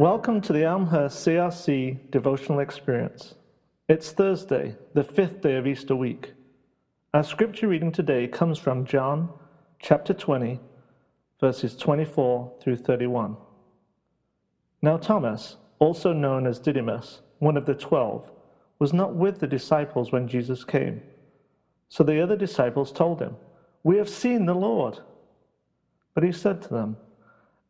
Welcome to the Elmhurst CRC devotional experience. It's Thursday, the fifth day of Easter week. Our scripture reading today comes from John chapter 20, verses 24 through 31. Now Thomas, also known as Didymus, one of the 12, was not with the disciples when Jesus came. So the other disciples told him, "We have seen the Lord." But he said to them,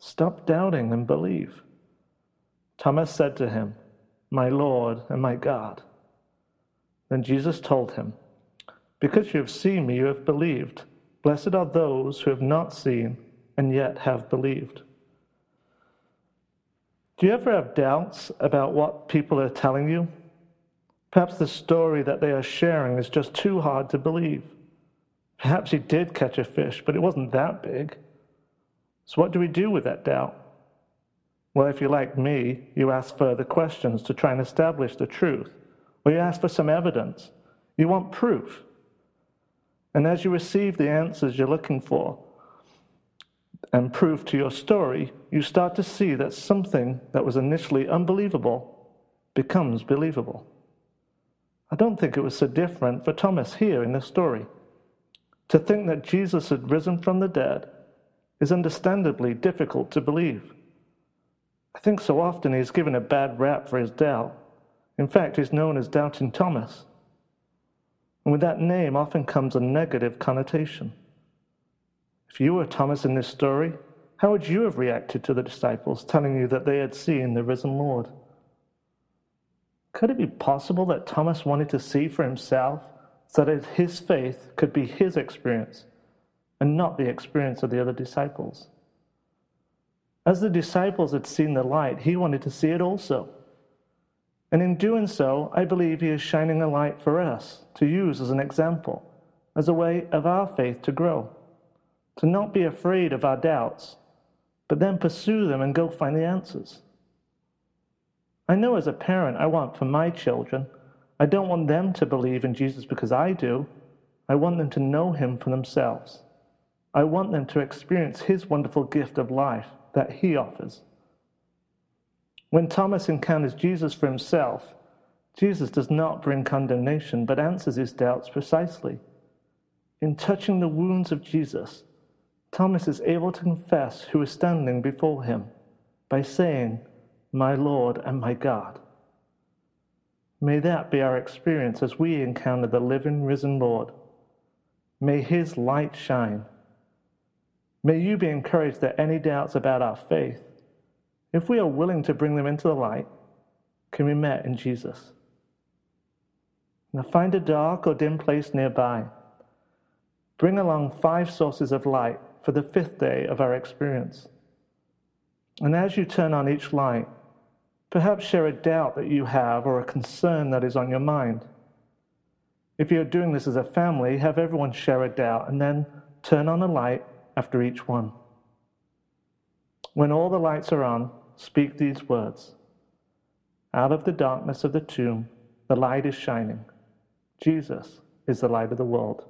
Stop doubting and believe." Thomas said to him, "My Lord and my God." Then Jesus told him, "Because you have seen me, you have believed. Blessed are those who have not seen and yet have believed." Do you ever have doubts about what people are telling you? Perhaps the story that they are sharing is just too hard to believe. Perhaps you did catch a fish, but it wasn't that big. So what do we do with that doubt? Well, if you're like me, you ask further questions to try and establish the truth, or you ask for some evidence. You want proof. And as you receive the answers you're looking for and proof to your story, you start to see that something that was initially unbelievable becomes believable. I don't think it was so different for Thomas here in this story. To think that Jesus had risen from the dead is understandably difficult to believe. I think so often he's given a bad rap for his doubt. In fact, he's known as Doubting Thomas. And with that name often comes a negative connotation. If you were Thomas in this story, how would you have reacted to the disciples telling you that they had seen the risen Lord? Could it be possible that Thomas wanted to see for himself so that his faith could be his experience and not the experience of the other disciples? As the disciples had seen the light, he wanted to see it also. And in doing so, I believe he is shining a light for us to use as an example, as a way of our faith to grow, to not be afraid of our doubts, but then pursue them and go find the answers. I know as a parent, I want for my children, I don't want them to believe in Jesus because I do. I want them to know him for themselves. I want them to experience his wonderful gift of life that he offers. When Thomas encounters Jesus for himself, Jesus does not bring condemnation, but answers his doubts precisely. In touching the wounds of Jesus, Thomas is able to confess who is standing before him by saying, "My Lord and my God." May that be our experience as we encounter the living, risen Lord. May his light shine. May you be encouraged that any doubts about our faith, if we are willing to bring them into the light, can be met in Jesus. Now find a dark or dim place nearby. Bring along 5 sources of light for the 5th day of our experience. And as you turn on each light, perhaps share a doubt that you have or a concern that is on your mind. If you're doing this as a family, have everyone share a doubt and then turn on a light after each one. When all the lights are on, speak these words: "Out of the darkness of the tomb, the light is shining. Jesus is the light of the world."